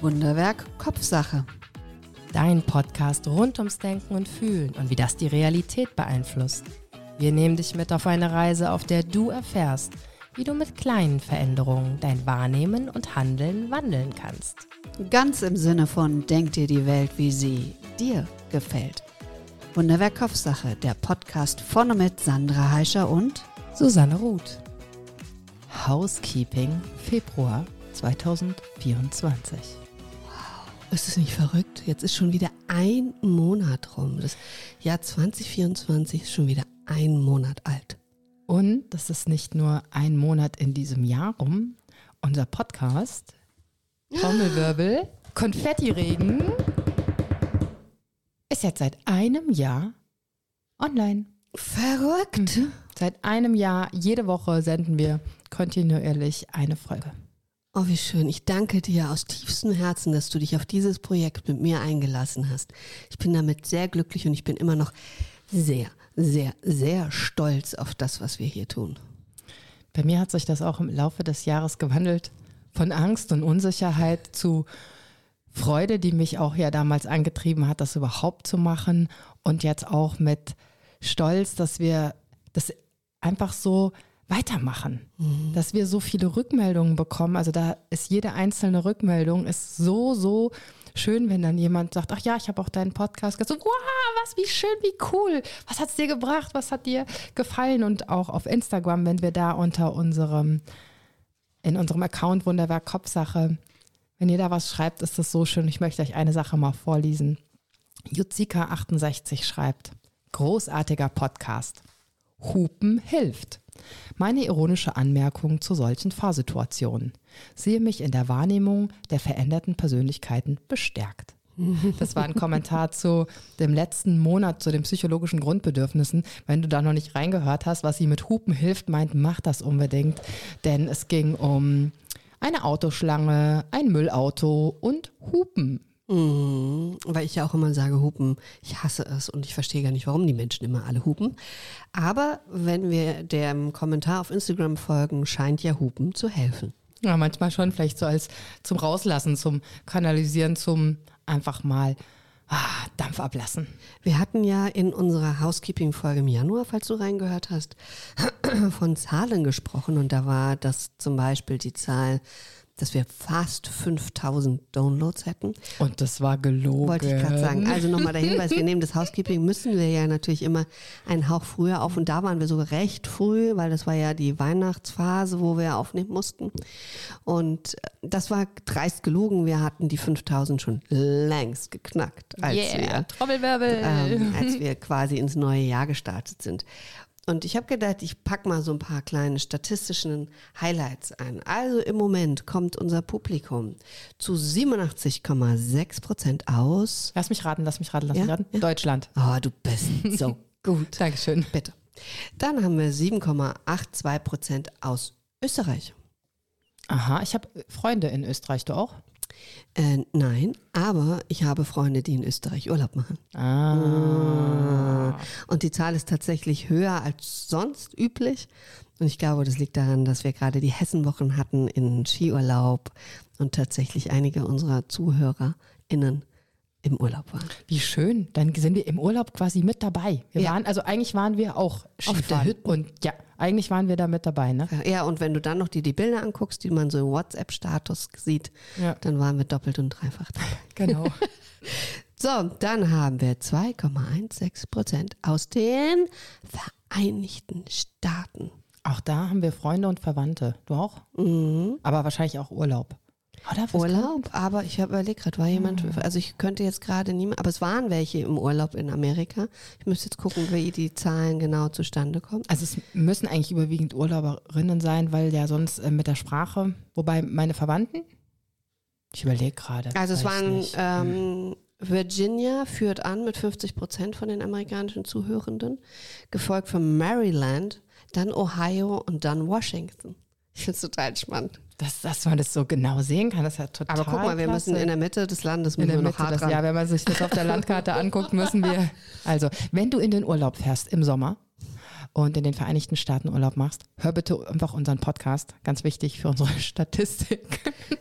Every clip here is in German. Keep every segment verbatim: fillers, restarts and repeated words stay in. Wunderwerk Kopfsache. Dein Podcast rund ums Denken und Fühlen und wie das die Realität beeinflusst. Wir nehmen dich mit auf eine Reise, auf der du erfährst, wie du mit kleinen Veränderungen dein Wahrnehmen und Handeln wandeln kannst. Ganz im Sinne von Denk dir die Welt, wie sie dir gefällt. Wunderwerk Kopfsache, der Podcast von und mit Sandra Heischer und Susanne Ruth. Housekeeping Februar zweitausendvierundzwanzig. Ist es nicht verrückt? Jetzt ist schon wieder ein Monat rum. Das Jahr zweitausendvierundzwanzig ist schon wieder ein Monat alt. Und das ist nicht nur ein Monat in diesem Jahr rum. Unser Podcast, Trommelwirbel, Konfettiregen, ist jetzt seit einem Jahr online. Verrückt! Mhm. Seit einem Jahr, jede Woche senden wir kontinuierlich eine Folge. Oh, wie schön. Ich danke dir aus tiefstem Herzen, dass du dich auf dieses Projekt mit mir eingelassen hast. Ich bin damit sehr glücklich und ich bin immer noch sehr, sehr, sehr stolz auf das, was wir hier tun. Bei mir hat sich das auch im Laufe des Jahres gewandelt. Von Angst und Unsicherheit zu Freude, die mich auch ja damals angetrieben hat, das überhaupt zu machen. Und jetzt auch mit Stolz, dass wir das einfach so weitermachen, mhm. dass wir so viele Rückmeldungen bekommen. Also da ist jede einzelne Rückmeldung ist so, so schön, wenn dann jemand sagt, ach ja, ich habe auch deinen Podcast gehört. So, wow, was, wie schön, wie cool. Was hat es dir gebracht? Was hat dir gefallen? Und auch auf Instagram, wenn wir da unter unserem, in unserem Account Wunderwerk Kopfsache, wenn ihr da was schreibt, ist das so schön. Ich möchte euch eine Sache mal vorlesen. Jutzika achtundsechzig schreibt, großartiger Podcast. Hupen hilft. Meine ironische Anmerkung zu solchen Fahrsituationen. Sehe mich in der Wahrnehmung der veränderten Persönlichkeiten bestärkt. Das war ein Kommentar zu dem letzten Monat, zu den psychologischen Grundbedürfnissen. Wenn du da noch nicht reingehört hast, was sie mit Hupen hilft, meint, mach das unbedingt. Denn es ging um eine Autoschlange, ein Müllauto und Hupen. Mhm, weil ich ja auch immer sage, hupen, ich hasse es und ich verstehe gar nicht, warum die Menschen immer alle hupen. Aber wenn wir dem Kommentar auf Instagram folgen, scheint ja Hupen zu helfen. Ja, manchmal schon, vielleicht so als zum Rauslassen, zum Kanalisieren, zum einfach mal ah, Dampf ablassen. Wir hatten ja in unserer Housekeeping-Folge im Januar, falls du reingehört hast, von Zahlen gesprochen und da war das zum Beispiel die Zahl, dass wir fast fünftausend Downloads hätten. Und das war gelogen. Wollte ich gerade sagen. Also nochmal der Hinweis, wir nehmen das Housekeeping, müssen wir ja natürlich immer einen Hauch früher auf. Und da waren wir sogar recht früh, weil das war ja die Weihnachtsphase, wo wir aufnehmen mussten. Und das war dreist gelogen. Wir hatten die fünftausend schon längst geknackt, als, yeah, wir, Trommelwirbel. Ähm, als wir quasi ins neue Jahr gestartet sind. Und ich habe gedacht, ich packe mal so ein paar kleine statistischen Highlights ein. Also im Moment kommt unser Publikum zu siebenundachtzig Komma sechs Prozent aus. Lass mich raten, lass mich raten, lass ja? mich raten. Ja? Deutschland. Oh, du bist so gut. Dankeschön. Bitte. Dann haben wir sieben Komma zweiundachtzig Prozent aus Österreich. Aha, ich habe Freunde in Österreich, du auch? Äh, nein, aber ich habe Freunde, die in Österreich Urlaub machen. Ah. Und die Zahl ist tatsächlich höher als sonst üblich. Und ich glaube, das liegt daran, dass wir gerade die Hessenwochen hatten in Skiurlaub und tatsächlich einige unserer ZuhörerInnen im Urlaub waren. Wie schön, dann sind wir im Urlaub quasi mit dabei. Wir ja. waren, also eigentlich waren wir auch Skifahren. Auf der Hütte. Und ja, eigentlich waren wir da mit dabei, ne? Ja, und wenn du dann noch die, die Bilder anguckst, die man so im WhatsApp-Status sieht, ja. dann waren wir doppelt und dreifach dabei. Genau. So, dann haben wir zwei Komma sechzehn Prozent aus den Vereinigten Staaten. Auch da haben wir Freunde und Verwandte. Du auch? Mhm. Aber wahrscheinlich auch Urlaub. Oh, Urlaub, aber ich habe überlegt gerade, war jemand, also ich könnte jetzt gerade niemand, aber es waren welche im Urlaub in Amerika. Ich müsste jetzt gucken, wie die Zahlen genau zustande kommen. Also es müssen eigentlich überwiegend Urlauberinnen sein, weil ja sonst äh, mit der Sprache, wobei meine Verwandten, ich überlege gerade. Also es waren, ähm, Virginia führt an mit fünfzig Prozent von den amerikanischen Zuhörenden, gefolgt von Maryland, dann Ohio und dann Washington. Ich finde es total spannend. Das, dass man das so genau sehen kann, das ist ja total Aber guck mal, wir klasse. müssen in der Mitte des Landes müssen in der wir Mitte noch hart das, ran. Ja, wenn man sich das auf der Landkarte anguckt, müssen wir. Also, wenn du in den Urlaub fährst im Sommer und in den Vereinigten Staaten Urlaub machst, hör bitte einfach unseren Podcast. Ganz wichtig für unsere Statistik.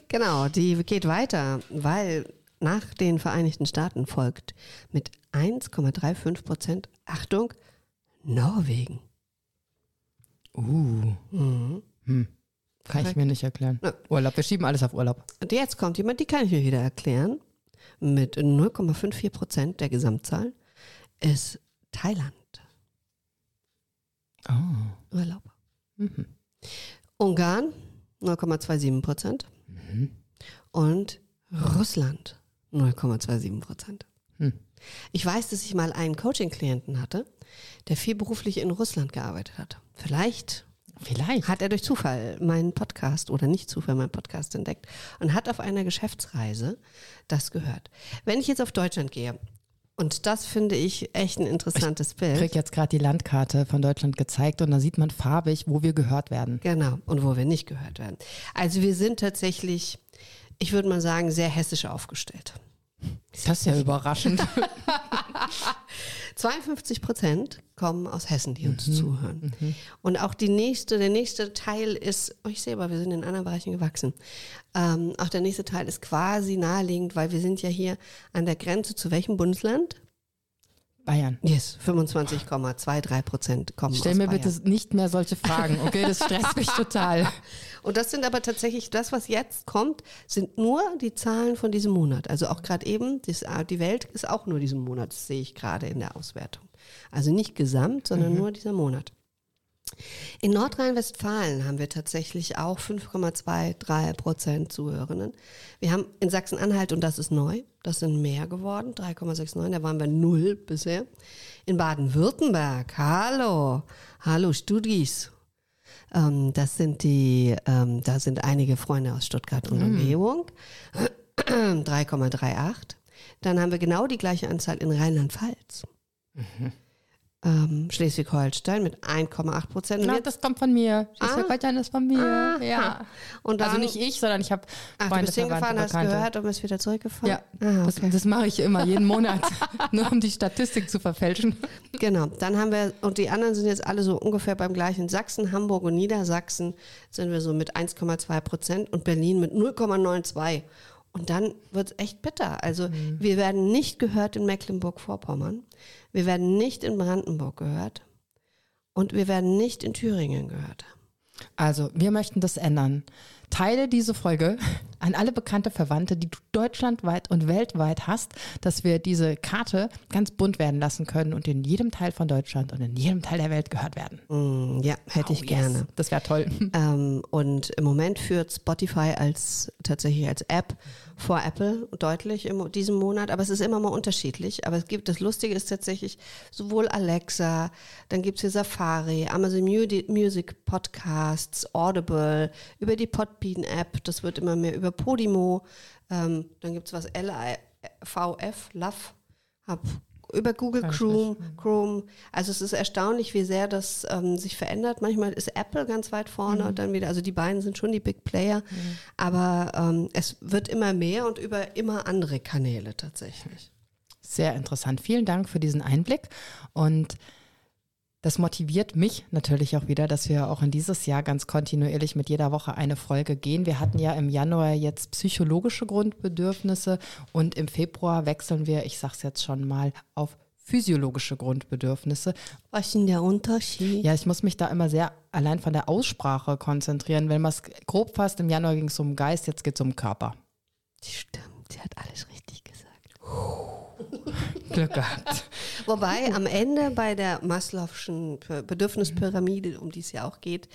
Genau, die geht weiter, weil nach den Vereinigten Staaten folgt mit eins Komma fünfunddreißig Prozent, Achtung, Norwegen. Uh, mhm. hm. Kann ich mir nicht erklären. Ja. Urlaub, wir schieben alles auf Urlaub. Und jetzt kommt jemand, die kann ich mir wieder erklären. Mit null Komma vierundfünfzig Prozent der Gesamtzahl ist Thailand. Oh. Urlaub. Mhm. Ungarn, null Komma siebenundzwanzig Prozent. Mhm. Und Russland, null Komma siebenundzwanzig Prozent. Hm. Ich weiß, dass ich mal einen Coaching-Klienten hatte, der viel beruflich in Russland gearbeitet hat. Vielleicht... Vielleicht hat er durch Zufall meinen Podcast oder nicht Zufall meinen Podcast entdeckt und hat auf einer Geschäftsreise das gehört. Wenn ich jetzt auf Deutschland gehe, und das finde ich echt ein interessantes ich Bild. Ich kriege jetzt gerade die Landkarte von Deutschland gezeigt und da sieht man farbig, wo wir gehört werden. Genau, und wo wir nicht gehört werden. Also wir sind tatsächlich, ich würde mal sagen, sehr hessisch aufgestellt. Das ist ja überraschend. zweiundfünfzig Prozent kommen aus Hessen, die uns mhm. zuhören. Mhm. Und auch die nächste, der nächste Teil ist, oh, ich sehe aber, wir sind in anderen Bereichen gewachsen. Ähm, auch der nächste Teil ist quasi naheliegend, weil wir sind ja hier an der Grenze zu welchem Bundesland? Bayern. Yes, fünfundzwanzig Komma dreiundzwanzig Prozent kommen aus Bayern. Stell mir bitte nicht mehr solche Fragen, okay? Das stresst mich total. Und das sind aber tatsächlich, das, was jetzt kommt, sind nur die Zahlen von diesem Monat. Also auch gerade eben, das, die Welt ist auch nur diesen Monat, das sehe ich gerade in der Auswertung. Also nicht gesamt, sondern mhm. nur dieser Monat. In Nordrhein-Westfalen haben wir tatsächlich auch fünf Komma dreiundzwanzig Prozent Zuhörenden. Wir haben in Sachsen-Anhalt, und das ist neu, das sind mehr geworden, drei Komma neunundsechzig, da waren wir null bisher. In Baden-Württemberg, hallo, hallo Studis. Ähm, das sind die, ähm, da sind einige Freunde aus Stuttgart und Umgebung, mhm. drei Komma achtunddreißig. Dann haben wir genau die gleiche Anzahl in Rheinland-Pfalz. Mhm. Ähm, Schleswig-Holstein mit ein Komma acht Prozent. Ja, das kommt von mir. Schleswig-Holstein ah, ist von mir. Ah, ja. Und dann, also nicht ich, sondern ich habe Freunde, du bist hingefahren, hast gehört und bist wieder zurückgefahren? Ja, ah, okay. das, das mache ich immer, jeden Monat, nur um die Statistik zu verfälschen. Genau, dann haben wir, und die anderen sind jetzt alle so ungefähr beim gleichen. Sachsen, Hamburg und Niedersachsen sind wir so mit eins Komma zwei Prozent und Berlin mit null Komma zweiundneunzig. Und dann wird es echt bitter. Also mhm. wir werden nicht gehört in Mecklenburg-Vorpommern, wir werden nicht in Brandenburg gehört und wir werden nicht in Thüringen gehört. Also wir möchten das ändern. Teile diese Folge an alle bekannte Verwandte, die du deutschlandweit und weltweit hast, dass wir diese Karte ganz bunt werden lassen können und in jedem Teil von Deutschland und in jedem Teil der Welt gehört werden. Mm, ja, hätte oh, ich yes. gerne. Das wäre toll. Ähm, und im Moment führt Spotify als tatsächlich als App vor Apple deutlich in diesem Monat, aber es ist immer mal unterschiedlich. Aber es gibt, das Lustige ist tatsächlich sowohl Alexa, dann gibt es hier Safari, Amazon Music Podcasts, Audible, über die Pod Bean-App, das wird immer mehr über Podimo, ähm, dann gibt es was L V F, Love, hab, über Google Chrome, Chrome. Also es ist erstaunlich, wie sehr das ähm, sich verändert. Manchmal ist Apple ganz weit vorne mhm. und dann wieder, also die beiden sind schon die Big Player, mhm. aber ähm, es wird immer mehr und über immer andere Kanäle tatsächlich. Sehr interessant. Vielen Dank für diesen Einblick und das motiviert mich natürlich auch wieder, dass wir auch in dieses Jahr ganz kontinuierlich mit jeder Woche eine Folge gehen. Wir hatten ja im Januar jetzt psychologische Grundbedürfnisse und im Februar wechseln wir, ich sag's jetzt schon mal, auf physiologische Grundbedürfnisse. Was ist denn der Unterschied? Ja, ich muss mich da immer sehr allein von der Aussprache konzentrieren. Wenn man es grob fasst, im Januar ging es um Geist, jetzt geht es um Körper. Stimmt, sie hat alles richtig gesagt. Glück gehabt. Wobei am Ende bei der Maslow'schen Bedürfnispyramide, um die es ja auch geht,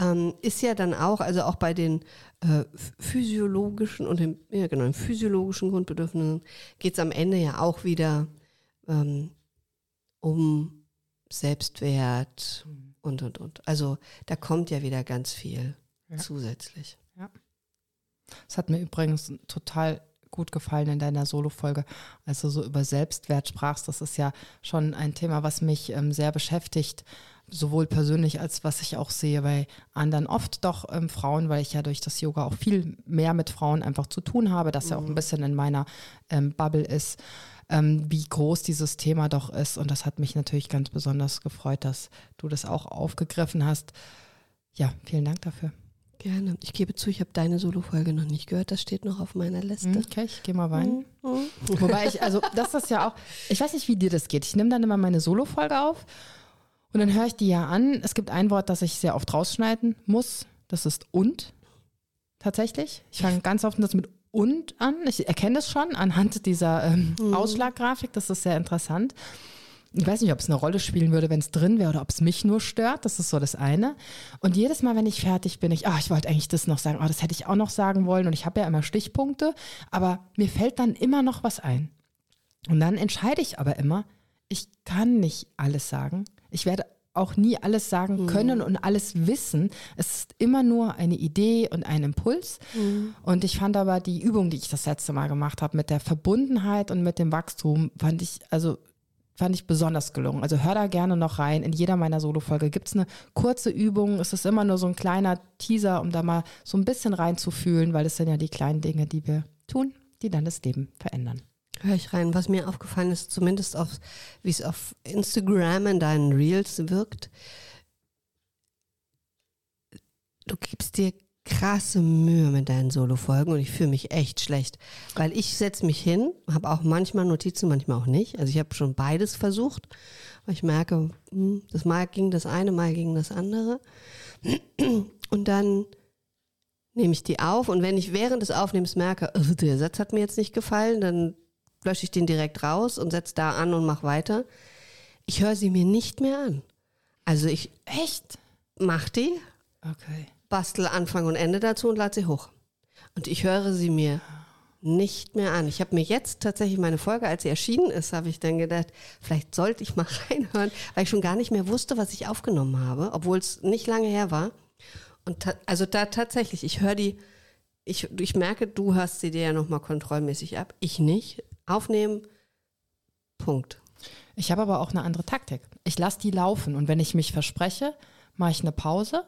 ähm, ist ja dann auch, also auch bei den äh, physiologischen und den, ja genau, den physiologischen Grundbedürfnissen geht es am Ende ja auch wieder ähm, um Selbstwert und, und, und. Also da kommt ja wieder ganz viel ja. zusätzlich. Ja. Das hat mir übrigens total gut gefallen in deiner Solo-Folge, als du so über Selbstwert sprachst. Das ist ja schon ein Thema, was mich ähm, sehr beschäftigt, sowohl persönlich als was ich auch sehe bei anderen oft doch ähm, Frauen, weil ich ja durch das Yoga auch viel mehr mit Frauen einfach zu tun habe, das ja auch ein bisschen in meiner ähm, Bubble ist. ähm, wie groß dieses Thema doch ist. Und das hat mich natürlich ganz besonders gefreut, dass du das auch aufgegriffen hast. Ja, vielen Dank dafür. Gerne. Ich gebe zu, ich habe deine Solo-Folge noch nicht gehört. Das steht noch auf meiner Liste. Okay, ich gehe mal weinen. Mm, mm. Wobei ich, also das ist ja auch, ich weiß nicht, wie dir das geht. Ich nehme dann immer meine Solo-Folge auf und dann höre ich die ja an. Es gibt ein Wort, das ich sehr oft rausschneiden muss. Das ist und. Tatsächlich. Ich fange ganz oft das mit und an. Ich erkenne das schon anhand dieser ähm, mm. Ausschlaggrafik. Das ist sehr interessant. Ich weiß nicht, ob es eine Rolle spielen würde, wenn es drin wäre oder ob es mich nur stört. Das ist so das eine. Und jedes Mal, wenn ich fertig bin, ich, ah, ich wollte eigentlich das noch sagen, oh, das hätte ich auch noch sagen wollen. Und ich habe ja immer Stichpunkte, aber mir fällt dann immer noch was ein. Und dann entscheide ich aber immer, ich kann nicht alles sagen. Ich werde auch nie alles sagen können mhm. und alles wissen. Es ist immer nur eine Idee und ein Impuls. Mhm. Und ich fand aber die Übung, die ich das letzte Mal gemacht habe, mit der Verbundenheit und mit dem Wachstum, fand ich, also fand ich besonders gelungen. Also hör da gerne noch rein. In jeder meiner Solo-Folge gibt es eine kurze Übung. Es ist immer nur so ein kleiner Teaser, um da mal so ein bisschen reinzufühlen, weil es sind ja die kleinen Dinge, die wir tun, die dann das Leben verändern. Hör ich rein. Was mir aufgefallen ist, zumindest auf, wie es auf Instagram in deinen Reels wirkt, du gibst dir krasse Mühe mit deinen Solo-Folgen und ich fühle mich echt schlecht, weil ich setze mich hin, habe auch manchmal Notizen, manchmal auch nicht. Also ich habe schon beides versucht, weil ich merke, das mal ging das eine, mal ging das andere. Und dann nehme ich die auf und wenn ich während des Aufnehmens merke, oh, der Satz hat mir jetzt nicht gefallen, dann lösche ich den direkt raus und setze da an und mache weiter. Ich höre sie mir nicht mehr an. Also ich echt mach die. Okay. Bastel Anfang und Ende dazu und lade sie hoch. Und ich höre sie mir nicht mehr an. Ich habe mir jetzt tatsächlich meine Folge, als sie erschienen ist, habe ich dann gedacht, vielleicht sollte ich mal reinhören, weil ich schon gar nicht mehr wusste, was ich aufgenommen habe, obwohl es nicht lange her war. Und ta- also da tatsächlich, ich höre die, ich, ich merke, du hörst sie dir ja nochmal kontrollmäßig ab, ich nicht. Aufnehmen, Punkt. Ich habe aber auch eine andere Taktik. Ich lasse die laufen und wenn ich mich verspreche, mache ich eine Pause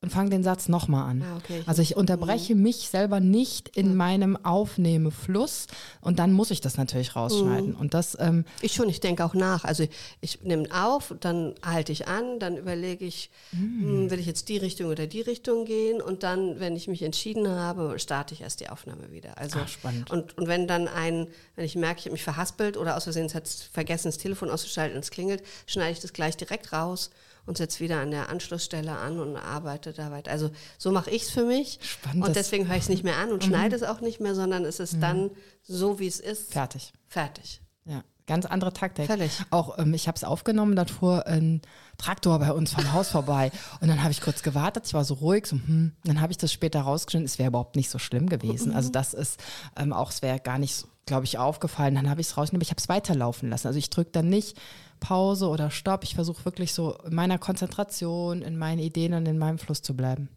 und fange den Satz nochmal an. Ah, okay. Also ich unterbreche mhm. mich selber nicht in mhm. meinem Aufnehmefluss und dann muss ich das natürlich rausschneiden. Mhm. Und das, ähm, ich schon, ich denke auch nach. Also ich, ich nehme auf, dann halte ich an, dann überlege ich, mhm. mh, will ich jetzt die Richtung oder die Richtung gehen und dann, wenn ich mich entschieden habe, starte ich erst die Aufnahme wieder. Also ach, spannend. Und, und wenn dann ein, wenn ich merke, ich habe mich verhaspelt oder aus Versehen hat vergessen, das Telefon auszuschalten und es klingelt, schneide ich das gleich direkt raus und setze wieder an der Anschlussstelle an und arbeite da weiter. Also so mache ich es für mich. Spannend. Und deswegen höre ich es nicht mehr an und mhm. schneide es auch nicht mehr, sondern es ist mhm. dann so, wie es ist. Fertig. Fertig. Ja, ganz andere Taktik. Fertig. Auch ähm, ich habe es aufgenommen, dann fuhr ein Traktor bei uns vom Haus vorbei und dann habe ich kurz gewartet, ich war so ruhig, so, hm. dann habe ich das später rausgeschnitten, es wäre überhaupt nicht so schlimm gewesen. Mhm. Also das ist ähm, auch, es wäre gar nicht, glaube ich, aufgefallen. Dann habe ich es rausgenommen, ich habe es weiterlaufen lassen. Also ich drücke dann nicht Pause oder Stopp. Ich versuche wirklich so in meiner Konzentration, in meinen Ideen und in meinem Fluss zu bleiben.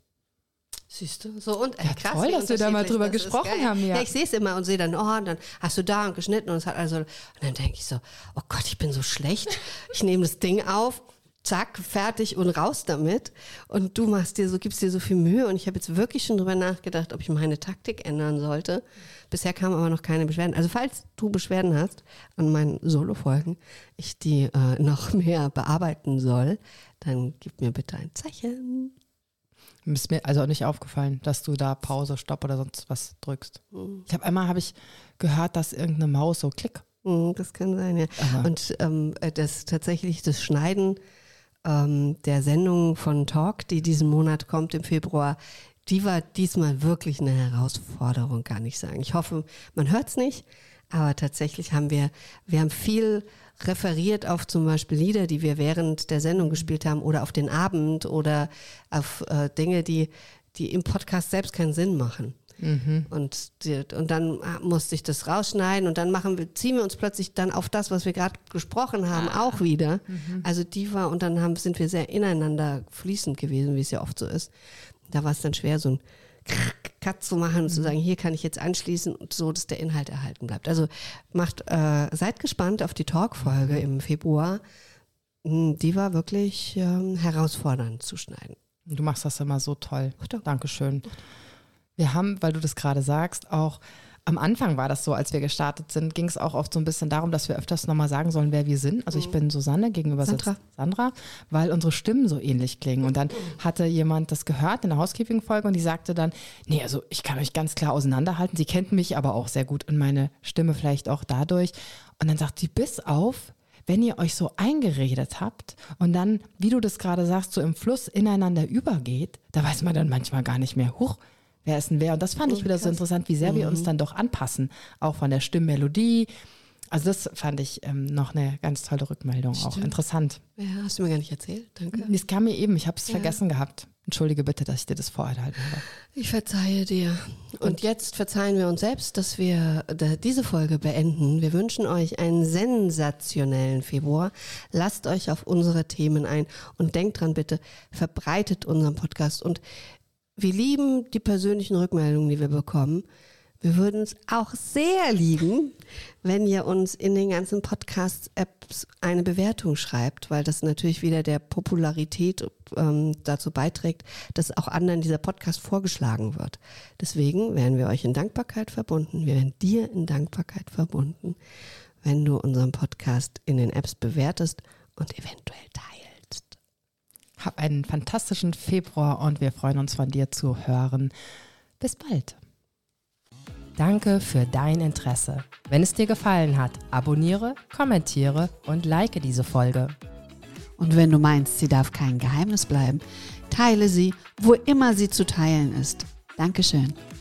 Siehst du? So und äh, ja, krass, toll, dass wir da mal drüber gesprochen haben. Ja, ja ich sehe es immer und sehe dann, oh, und dann hast du da und geschnitten und es hat also. Und dann denke ich so, oh Gott, ich bin so schlecht. Ich nehme das Ding auf, zack, fertig und raus damit. Und du machst dir so, gibst dir so viel Mühe. Und ich habe jetzt wirklich schon drüber nachgedacht, ob ich meine Taktik ändern sollte. Bisher kamen aber noch keine Beschwerden. Also falls du Beschwerden hast an meinen Solo-Folgen, ich die äh, noch mehr bearbeiten soll, dann gib mir bitte ein Zeichen. Ist mir also nicht aufgefallen, dass du da Pause, Stopp oder sonst was drückst. Mhm. Ich habe einmal habe ich gehört, dass irgendeine Maus so klick. Mhm, das kann sein, ja. Aha. Und ähm, das tatsächlich das Schneiden ähm, der Sendung von Talk, die diesen Monat kommt im Februar, die war diesmal wirklich eine Herausforderung, kann ich sagen. Ich hoffe, man hört es nicht, aber tatsächlich haben wir, wir haben viel referiert auf zum Beispiel Lieder, die wir während der Sendung gespielt haben oder auf den Abend oder auf äh, Dinge, die, die im Podcast selbst keinen Sinn machen. Mhm. Und, die, und dann musste ich das rausschneiden und dann machen wir, ziehen wir uns plötzlich dann auf das, was wir gerade gesprochen haben, ah. auch wieder. Mhm. Also die war, und dann haben, sind wir sehr ineinander fließend gewesen, wie es ja oft so ist. Da war es dann schwer, so einen Cut zu machen und zu sagen, hier kann ich jetzt anschließen und so, dass der Inhalt erhalten bleibt. Also macht, äh, seid gespannt auf die Talk-Folge im Februar. Die war wirklich ähm, herausfordernd zu schneiden. Du machst das immer so toll. Ach, danke. Dankeschön. Wir haben, weil du das gerade sagst, auch am Anfang war das so, als wir gestartet sind, ging es auch oft so ein bisschen darum, dass wir öfters nochmal sagen sollen, wer wir sind. Also ich bin Susanne, gegenüber Sandra. Sandra, weil unsere Stimmen so ähnlich klingen. Und dann hatte jemand das gehört in der Housekeeping-Folge und die sagte dann, nee, also ich kann euch ganz klar auseinanderhalten. Sie kennt mich aber auch sehr gut und meine Stimme vielleicht auch dadurch. Und dann sagt sie, bis auf, wenn ihr euch so eingeredet habt und dann, wie du das gerade sagst, so im Fluss ineinander übergeht, da weiß man dann manchmal gar nicht mehr, huch, wer ist denn wer? Und das fand ich wieder so interessant, wie sehr wir uns dann doch anpassen, auch von der Stimmmelodie. Also das fand ich ähm, noch eine ganz tolle Rückmeldung, Stimmt. auch interessant. Ja, hast du mir gar nicht erzählt, danke. Das kam mir eben, ich habe es ja. vergessen gehabt. Entschuldige bitte, dass ich dir das vorenthalten habe. Ich verzeihe dir. Und, Und jetzt verzeihen wir uns selbst, dass wir diese Folge beenden. Wir wünschen euch einen sensationellen Februar. Lasst euch auf unsere Themen ein. Und denkt dran bitte, verbreitet unseren Podcast und wir lieben die persönlichen Rückmeldungen, die wir bekommen. Wir würden es auch sehr lieben, wenn ihr uns in den ganzen Podcast-Apps eine Bewertung schreibt, weil das natürlich wieder der Popularität ähm, dazu beiträgt, dass auch anderen dieser Podcast vorgeschlagen wird. Deswegen wären wir euch in Dankbarkeit verbunden. Wir wären dir in Dankbarkeit verbunden, wenn du unseren Podcast in den Apps bewertest und eventuell teilst. Hab einen fantastischen Februar und wir freuen uns, von dir zu hören. Bis bald. Danke für dein Interesse. Wenn es dir gefallen hat, abonniere, kommentiere und like diese Folge. Und wenn du meinst, sie darf kein Geheimnis bleiben, teile sie, wo immer sie zu teilen ist. Dankeschön.